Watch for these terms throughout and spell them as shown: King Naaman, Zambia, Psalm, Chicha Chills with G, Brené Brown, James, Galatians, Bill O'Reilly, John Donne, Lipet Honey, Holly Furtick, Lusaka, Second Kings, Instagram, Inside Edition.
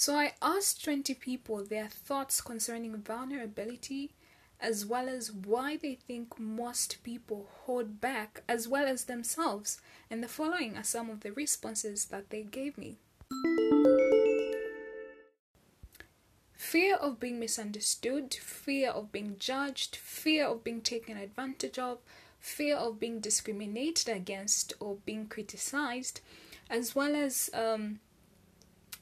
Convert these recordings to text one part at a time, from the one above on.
So I asked 20 people their thoughts concerning vulnerability, as well as why they think most people hold back, as well as themselves. And the following are some of the responses that they gave me. Fear of being misunderstood, fear of being judged, fear of being taken advantage of, fear of being discriminated against or being criticized, as well as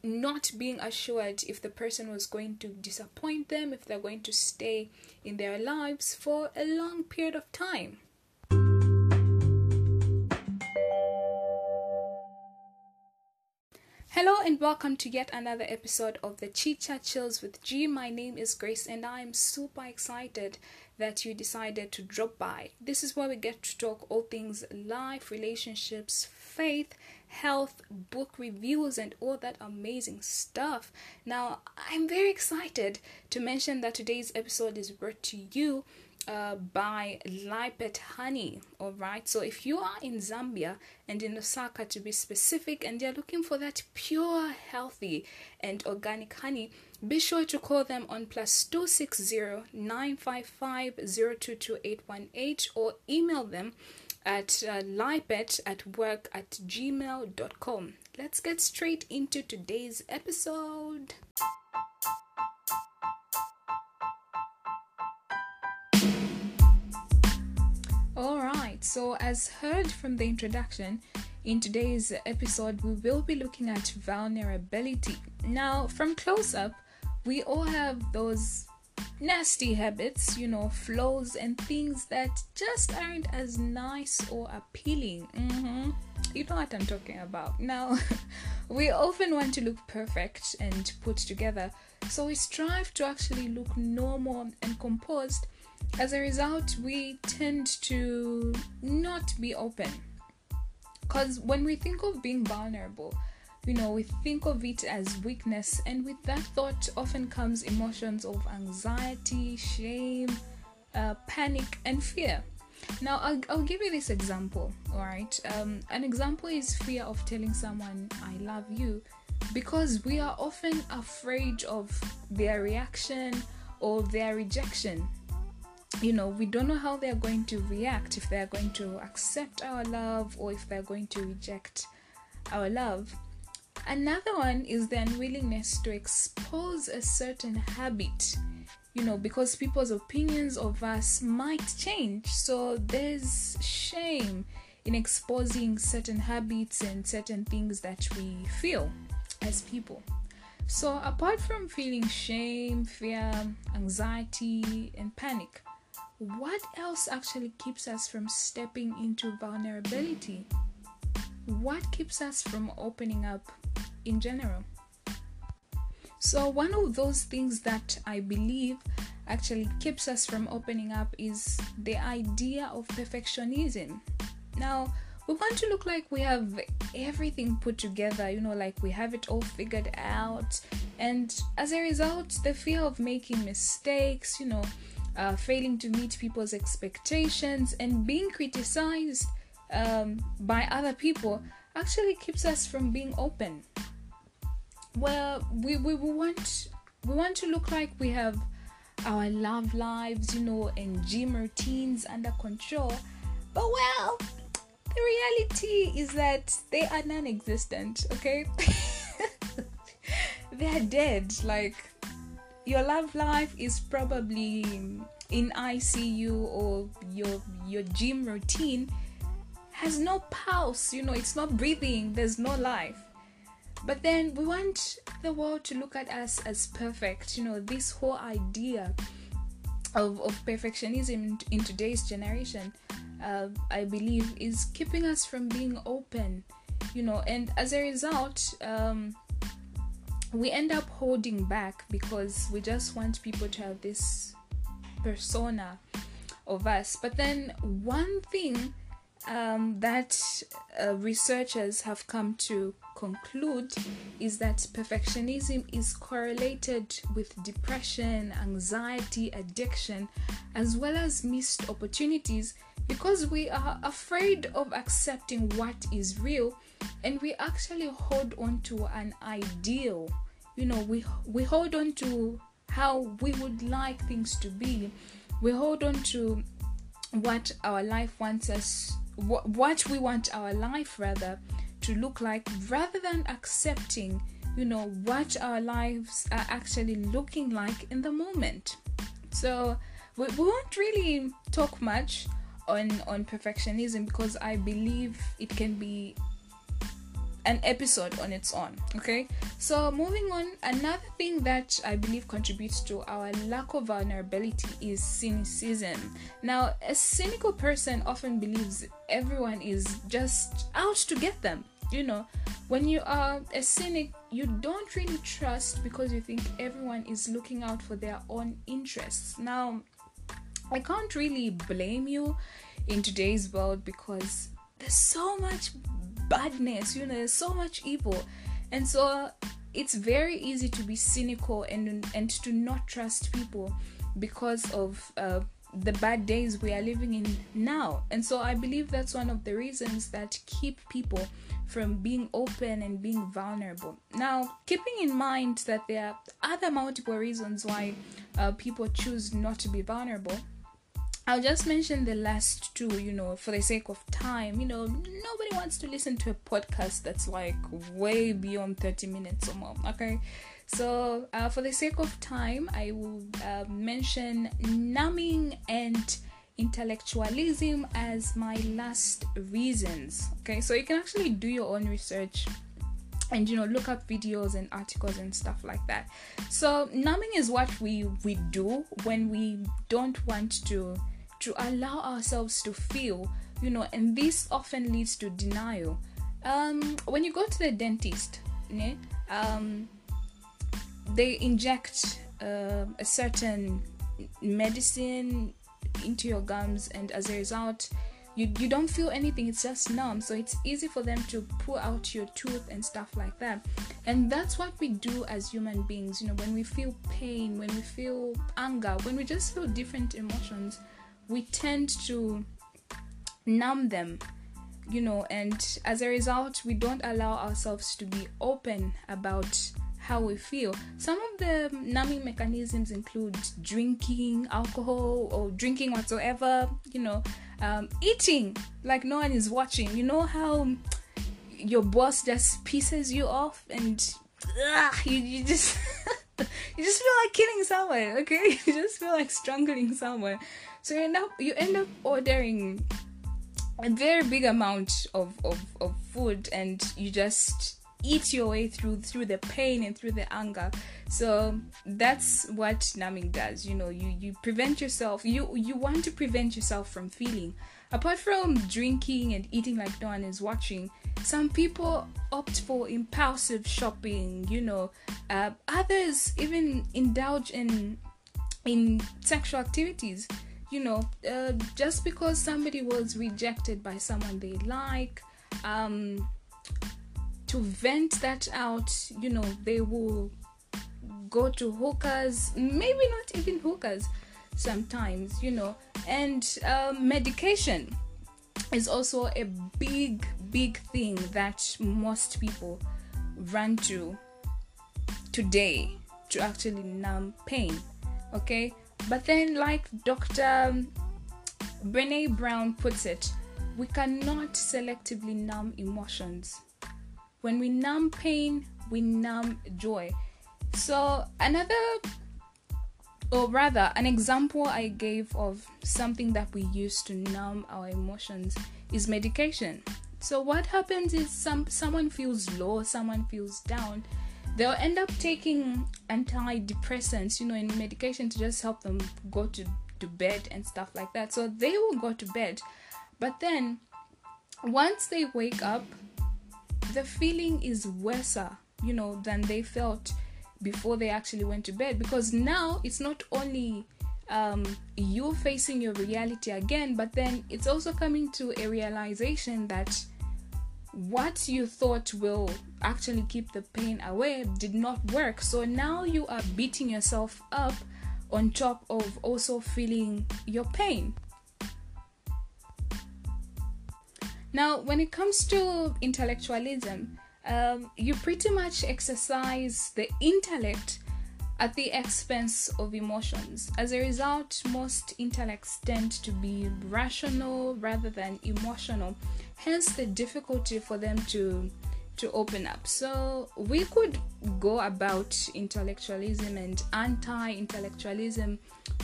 not being assured if the person was going to disappoint them, if they're going to stay in their lives for a long period of time. Hello and welcome to yet another episode of the Chicha Chills with G. My name is Grace and I am super excited that you decided to drop by. This is where we get to talk all things life, relationships, faith, health, book reviews, and all that amazing stuff. Now, I'm very excited to mention that today's episode is brought to you by Lipet Honey, alright? So if you are in Zambia and in Lusaka to be specific, and you're looking for that pure, healthy, and organic honey, be sure to call them on +260 955 022 818 or email them at lipet@work@gmail.com. Let's get straight into today's episode. Alright, so as heard from the introduction, in today's episode we will be looking at vulnerability. Now, from close up, we all have those nasty habits, you know, flaws and things that just aren't as nice or appealing. You know what I'm talking about. Now, we often want to look perfect and put together, so we strive to actually look normal and composed. As a result, we tend to not be open, because when we think of being vulnerable, you know, we think of it as weakness, and with that thought often comes emotions of anxiety, shame, panic, and fear. Now, I'll give you this example, alright? An example is fear of telling someone I love you, because we are often afraid of their reaction or their rejection. You know, we don't know how they're going to react, if they're going to accept our love or if they're going to reject our love. Another one is the unwillingness to expose a certain habit, you know, because people's opinions of us might change. So there's shame in exposing certain habits and certain things that we feel as people. So apart from feeling shame, fear, anxiety, and panic, what else actually keeps us from stepping into vulnerability? What keeps us from opening up in general? So one of those things that I believe actually keeps us from opening up is the idea of perfectionism. Now, we want to look like we have everything put together, you know, like we have it all figured out. And as a result, the fear of making mistakes, you know, failing to meet people's expectations and being criticized by other people actually keeps us from being open. Well, we want to look like we have our love lives, you know, and gym routines under control, but well, the reality is that they are non-existent, okay? They are dead. Like, your love life is probably in ICU, or your gym routine has no pulse, you know, it's not breathing, there's no life. But then we want the world to look at us as perfect, you know, this whole idea of perfectionism in today's generation, I believe, is keeping us from being open, you know, and as a result, we end up holding back because we just want people to have this persona of us. But then one thing that researchers have come to conclude is that perfectionism is correlated with depression, anxiety, addiction, as well as missed opportunities, because we are afraid of accepting what is real, and we actually hold on to an ideal, we hold on to how we would like things to be. We hold on to what our life wants us, what we want our life rather to look like, rather than accepting, what our lives are actually looking like in the moment. So we won't really talk much on perfectionism, because I believe it can be an episode on its own. Okay, so moving on, another thing that I believe contributes to our lack of vulnerability is cynicism. Now, a cynical person often believes everyone is just out to get them. When you are a cynic, you don't really trust, because you think everyone is looking out for their own interests. Now, I can't really blame you in today's world, because there's so much badness, there's so much evil, and so it's very easy to be cynical and to not trust people because of the bad days we are living in now. And so I believe that's one of the reasons that keep people from being open and being vulnerable. Now, keeping in mind that there are other multiple reasons why people choose not to be vulnerable, I'll just mention the last two, for the sake of time. Nobody wants to listen to a podcast that's like way beyond 30 minutes or more, okay? So, for the sake of time, I will mention numbing and intellectualism as my last reasons, okay? So, you can actually do your own research and look up videos and articles and stuff like that. So, numbing is what we do when we don't want to allow ourselves to feel, and this often leads to denial. When you go to the dentist, they inject a certain medicine into your gums, and as a result, you don't feel anything. It's just numb. So it's easy for them to pull out your tooth and stuff like that. And that's what we do as human beings. When we feel pain, when we feel anger, when we just feel different emotions, we tend to numb them, and as a result, we don't allow ourselves to be open about how we feel. Some of the numbing mechanisms include drinking alcohol or drinking whatsoever, eating like no one is watching. How your boss just pisses you off and you just you just feel like killing someone, okay? You just feel like strangling someone. So you end up ordering a very big amount of food, and you just eat your way through the pain and through the anger. So that's what numbing does. You prevent yourself, you want to prevent yourself from feeling. Apart from drinking and eating like no one is watching, some people opt for impulsive shopping, others even indulge in sexual activities, just because somebody was rejected by someone they like. To vent that out, they will go to hookers, maybe not even hookers sometimes, and medication is also a big thing that most people run to today to actually numb pain, okay? But then, like Dr. Brené Brown puts it, we cannot selectively numb emotions. When we numb pain, we numb joy. So an example I gave of something that we use to numb our emotions is medication. So what happens is someone feels low, someone feels down. They'll end up taking antidepressants, and medication to just help them go to bed and stuff like that. So they will go to bed. But then once they wake up, the feeling is worse, than they felt before they actually went to bed, because now it's not only you facing your reality again, but then it's also coming to a realization that what you thought will actually keep the pain away did not work. So now you are beating yourself up on top of also feeling your pain. Now, when it comes to intellectualism, you pretty much exercise the intellect at the expense of emotions. As a result, most intellects tend to be rational rather than emotional, hence the difficulty for them to open up. So we could go about intellectualism and anti-intellectualism,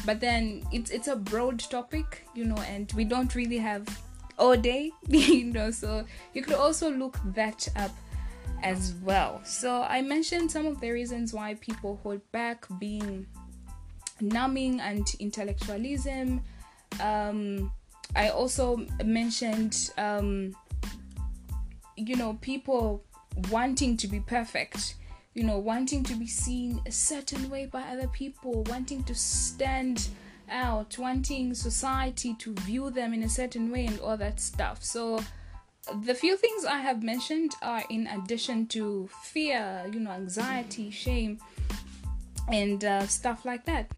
but then it's a broad topic, you know, and we don't really have all day, you know, so you could also look that up as well. So I mentioned some of the reasons why people hold back being numbing and intellectualism. I also mentioned you know, people wanting to be perfect, you know, wanting to be seen a certain way by other people, wanting to stand out, wanting society to view them in a certain way and all that stuff. So the few things I have mentioned are in addition to fear, you know, anxiety, shame, and stuff like that.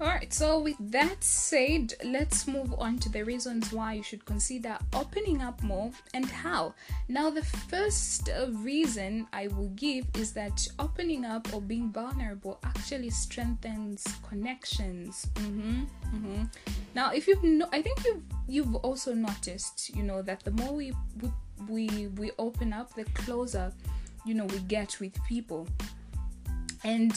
Alright, so with that said, let's move on to the reasons why you should consider opening up more and how. Now, the first reason I will give is that opening up or being vulnerable actually strengthens connections. Now, if you've also noticed, you know, that the more we open up, the closer, you know, we get with people. And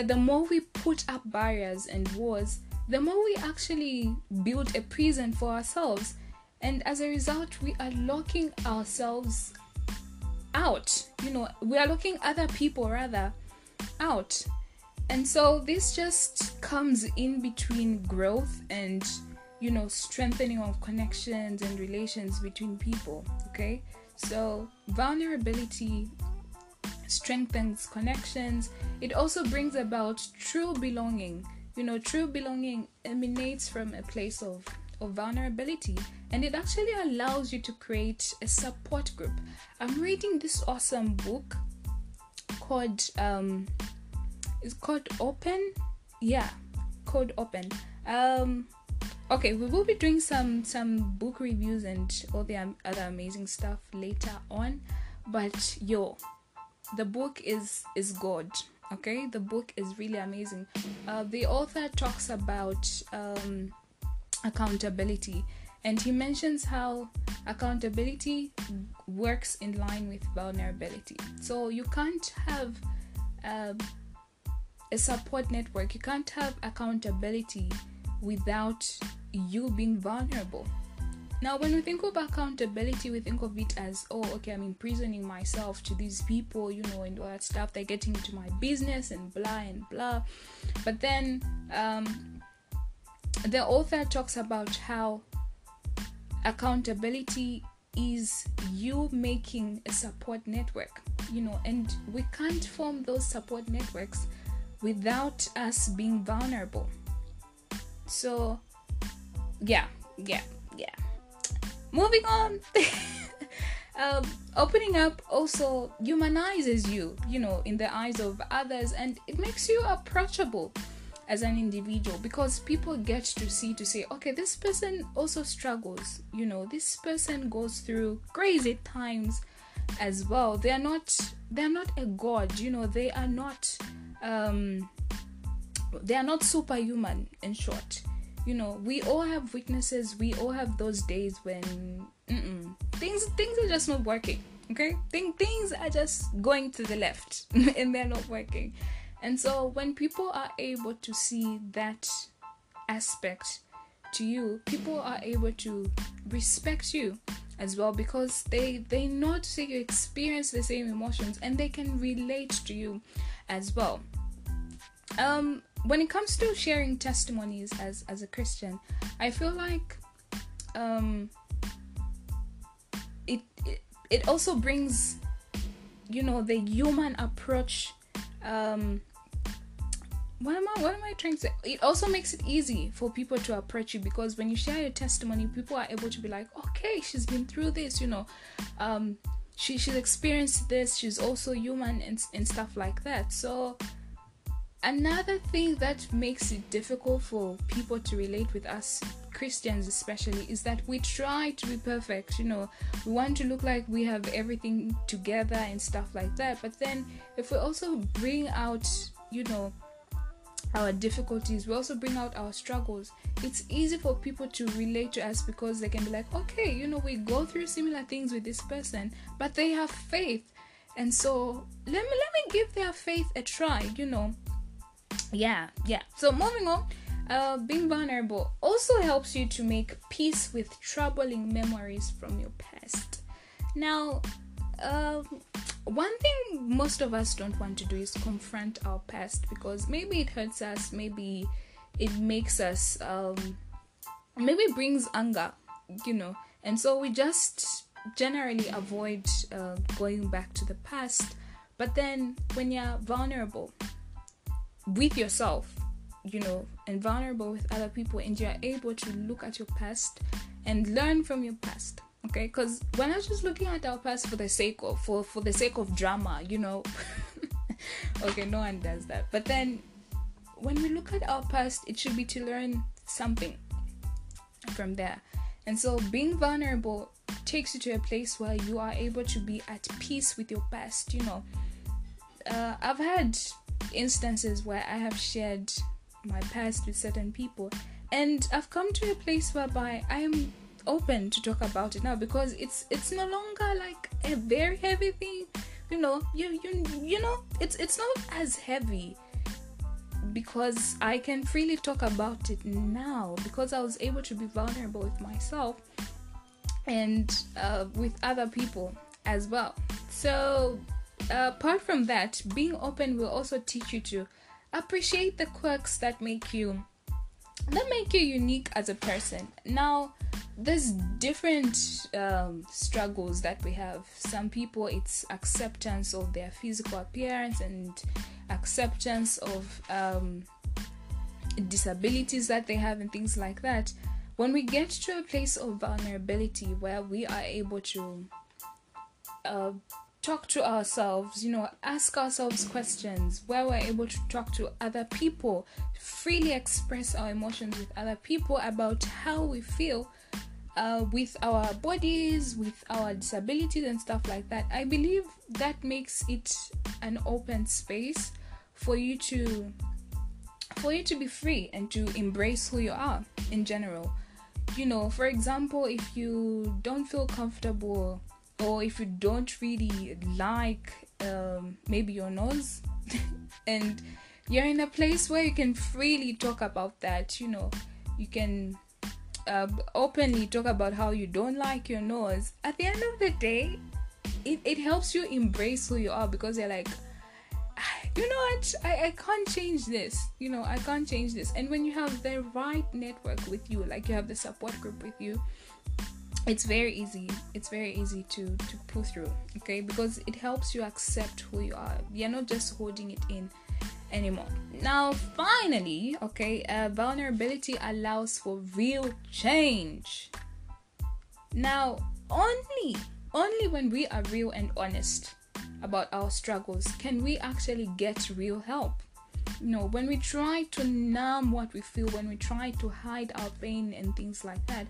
the more we put up barriers and walls, the more we actually build a prison for ourselves, and as a result we are locking ourselves out, you know, we are locking other people rather out. And so this just comes in between growth and, you know, strengthening of connections and relations between people. Okay, so vulnerability strengthens connections. It also brings about true belonging. You know, true belonging emanates from a place of vulnerability, and it actually allows you to create a support group. I'm reading this awesome book called it's called Open. Yeah, called Open. Okay, we will be doing some book reviews and all the other amazing stuff later on, but the book is God. Okay, the book is really amazing. The author talks about accountability, and he mentions how accountability works in line with vulnerability. So you can't have a support network, you can't have accountability without you being vulnerable. Now, when we think of accountability, we think of it as, oh, okay, I'm imprisoning myself to these people, you know, and all that stuff. They're getting into my business and blah and blah. But then the author talks about how accountability is you making a support network, you know, and we can't form those support networks without us being vulnerable. So, yeah. Moving on. Opening up also humanizes you know, in the eyes of others, and it makes you approachable as an individual, because people get to say, okay, this person also struggles, you know, this person goes through crazy times as well. They're not a god, you know, they are not superhuman, in short. You know, we all have weaknesses. We all have those days when things are just not working. Okay, things are just going to the left and they're not working. And so when people are able to see that aspect to you, people are able to respect you as well, because they notice you experience the same emotions and they can relate to you as well. When it comes to sharing testimonies as a Christian, I feel like it also brings, you know, the human approach. What am I trying to say? It also makes it easy for people to approach you, because when you share your testimony, people are able to be like, okay, she's been through this, you know, she's experienced this, she's also human and stuff like that. So Another thing that makes it difficult for people to relate with us, Christians especially, is that we try to be perfect. We want to look like we have everything together and stuff like that. But then if we also bring out, our difficulties, we also bring out our struggles, it's easy for people to relate to us because they can be like, okay, we go through similar things with this person, but they have faith, and so let me give their faith a try. So moving on, being vulnerable also helps you to make peace with troubling memories from your past. Now, one thing most of us don't want to do is confront our past, because maybe it hurts us, maybe it makes us, maybe it brings anger, and so we just generally avoid going back to the past. But then when you're vulnerable with yourself, and vulnerable with other people, and you're able to look at your past and learn from your past, okay, because we're not just looking at our past for the sake of drama, okay, no one does that. But then when we look at our past, it should be to learn something from there. And so being vulnerable takes you to a place where you are able to be at peace with your past. I've had instances where I have shared my past with certain people, and I've come to a place whereby I am open to talk about it now, because it's no longer like a very heavy thing. It's not as heavy, because I can freely talk about it now, because I was able to be vulnerable with myself and with other people as well. So apart from that, being open will also teach you to appreciate the quirks that make you unique as a person. Now, there's different struggles that we have. Some people, it's acceptance of their physical appearance and acceptance of disabilities that they have and things like that. When we get to a place of vulnerability where we are able to talk to ourselves, ask ourselves questions, where we're able to talk to other people, freely express our emotions with other people about how we feel with our bodies, with our disabilities and stuff like that. I believe that makes it an open space for you to be free and to embrace who you are in general. For example, if you don't feel comfortable, or if you don't really like maybe your nose and you're in a place where you can freely talk about that, you can openly talk about how you don't like your nose. At the end of the day, it helps you embrace who you are, because you're like, what, I can't change this, I can't change this. And when you have the right network with you, like you have the support group with you, it's very easy to pull through, okay, because it helps you accept who you are. You're not just holding it in anymore. Now finally, vulnerability allows for real change. Now only when we are real and honest about our struggles can we actually get real help. When we try to numb what we feel, when we try to hide our pain and things like that,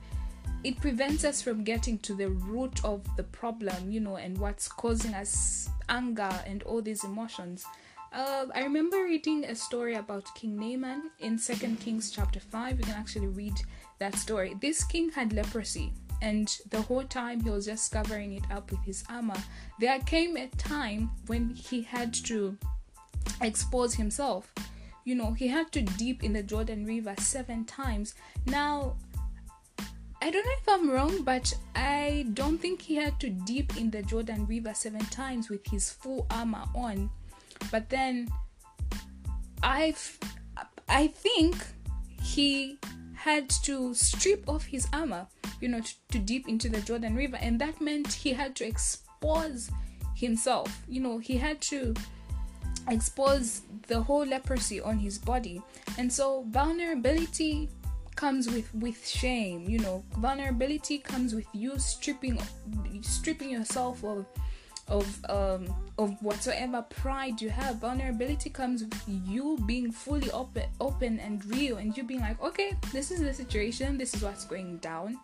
it prevents us from getting to the root of the problem, and what's causing us anger and all these emotions. I remember reading a story about King Naaman in Second Kings chapter 5. You can actually read that story. This king had leprosy, and the whole time he was just covering it up with his armor. There came a time when he had to expose himself. He had to dip in the Jordan River 7 times. Now, I don't know if I'm wrong, but I don't think he had to dip in the Jordan River 7 times with his full armor on. But then I think he had to strip off his armor, to dip into the Jordan River. And that meant he had to expose himself. He had to expose the whole leprosy on his body. And so vulnerability comes with shame. Vulnerability comes with you stripping yourself of of whatsoever pride you have. Vulnerability comes with you being fully open and real, and you being like, okay, this is the situation, this is what's going down.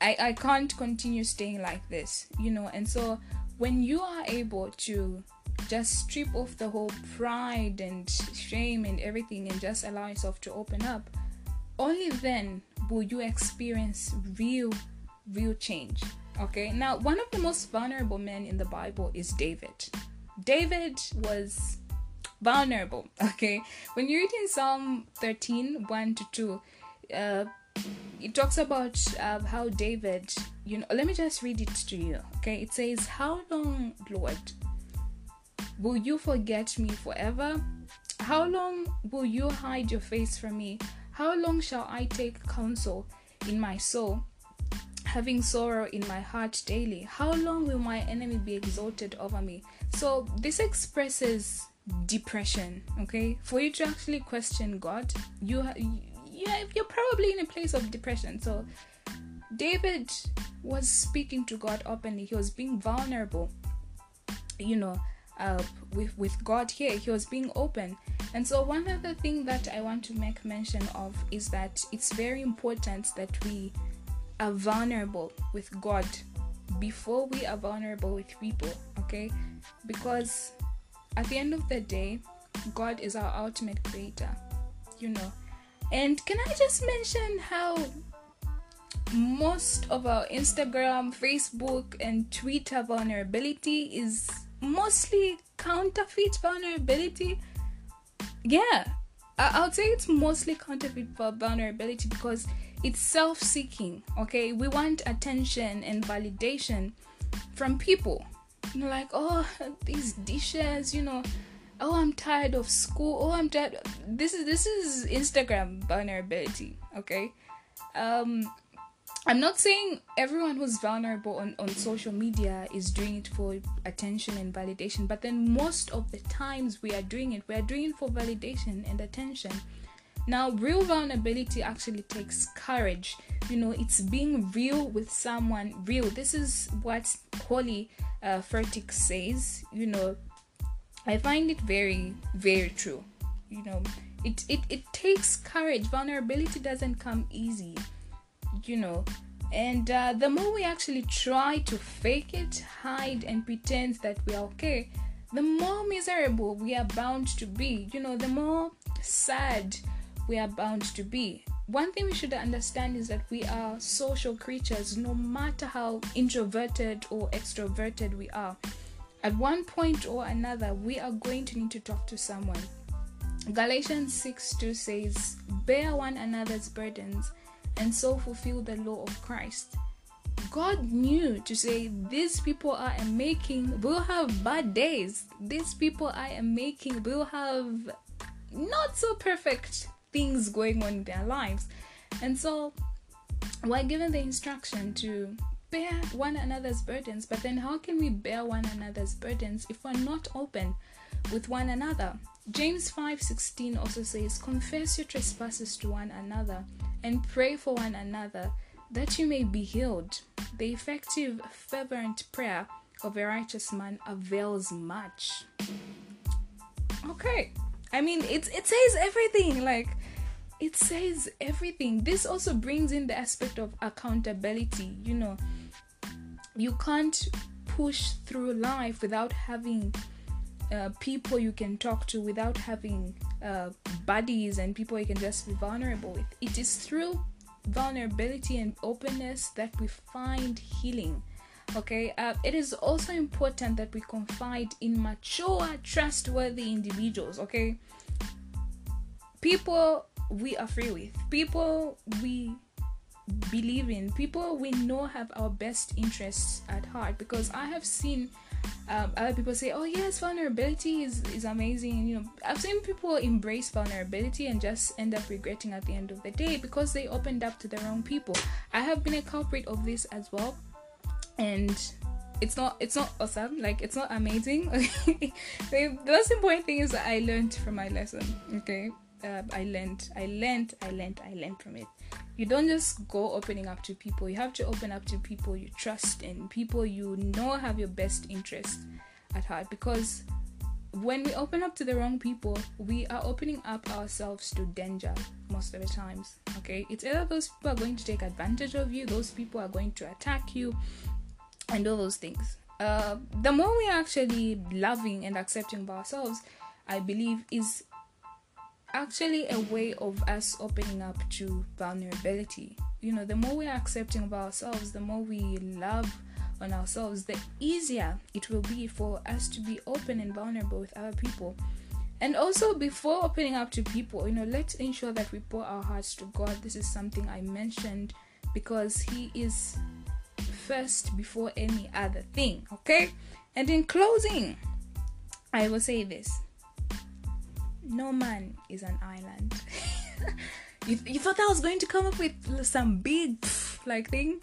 I can't continue staying like this, you know. And so when you are able to just strip off the whole pride and shame and everything and just allow yourself to open up, only then will you experience real change. Okay, now one of the most vulnerable men in the Bible is David. David was vulnerable, okay? When you read in Psalm 13, 1-2, it talks about how David, you know, let me just read it to you, okay? It says, "How long, Lord, will you forget me forever? How long will you hide your face from me? How long shall I take counsel in my soul, having sorrow in my heart daily? How long will my enemy be exalted over me?" So this expresses depression, okay? For you to actually question God, you're probably in a place of depression. So David was speaking to God openly. He was being vulnerable, you know, with God here. He was being open. And so one other thing that I want to make mention of is that it's very important that we are vulnerable with God before we are vulnerable with people, okay? Because at the end of the day, God is our ultimate creator, you know. And can I just mention how most of our Instagram, Facebook, and Twitter vulnerability is mostly counterfeit vulnerability? Yeah, I'll say it's mostly counterfeit vulnerability because it's self-seeking, okay? We want attention and validation from people. You know, like, oh, these dishes, you know, oh, I'm tired of school, oh, I'm tired. This is Instagram vulnerability, okay? I'm not saying everyone who's vulnerable on social media is doing it for attention and validation, but then most of the times we are doing it for validation and attention. Now, real vulnerability actually takes courage. You know, it's being real with someone real. This is what Holly Furtick says. You know, I find it very, very true. You know, it takes courage. Vulnerability doesn't come easy, you know. And the more we actually try to fake it, hide, and pretend that we are okay, the more miserable we are bound to be. You know, the more sad we are bound to be. One thing we should understand is that we are social creatures, no matter how introverted or extroverted we are. At one point or another, we are going to need to talk to someone. Galatians 6:2 says, "Bear one another's burdens and so fulfill the law of Christ." God knew to say, these people I am making will have bad days. These people I am making will have not so perfect things going on in their lives. And so we're given the instruction to bear one another's burdens. But then how can we bear one another's burdens if we're not open with one another? James 5:16 also says, "Confess your trespasses to one another and pray for one another that you may be healed. The effective, fervent prayer of a righteous man avails much." Okay, I mean, it says everything. Like, it says everything. This also brings in the aspect of accountability. You know, you can't push through life without having people you can talk to, without having buddies and people you can just be vulnerable with. It is through vulnerability and openness that we find healing, okay? It is also important that we confide in mature, trustworthy individuals, okay? People we are free with, people we believe in, people we know have our best interests at heart. Because I have seen other people say, "Oh yes, vulnerability is amazing," and, you know, I've seen people embrace vulnerability and just end up regretting at the end of the day because they opened up to the wrong people. I have been a culprit of this as well, and it's not awesome, like, it's not amazing. The most important thing is that I learned from my lesson, okay? I learned from it. You don't just go opening up to people. You have to open up to people you trust and people you know have your best interest at heart. Because when we open up to the wrong people, we are opening up ourselves to danger most of the times. Okay, it's either those people are going to take advantage of you, those people are going to attack you, and all those things. The more we are actually loving and accepting of ourselves, I believe, is actually a way of us opening up to vulnerability. You know, the more we are accepting of ourselves, the more we love on ourselves, the easier it will be for us to be open and vulnerable with other people. And also, before opening up to people, you know, let's ensure that we pour our hearts to God. This is something I mentioned, because He is first before any other thing. Okay? And in closing, I will say this: no man is an island. You thought I was going to come up with some big like thing?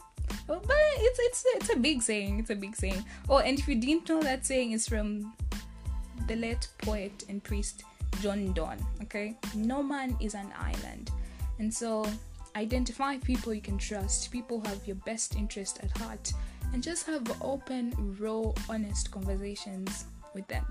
Oh, but it's a big saying. It's a big saying. Oh, and if you didn't know, that saying is from the late poet and priest John Donne. Okay, no man is an island, and so identify people you can trust, people who have your best interest at heart, and just have open, raw, honest conversations with them.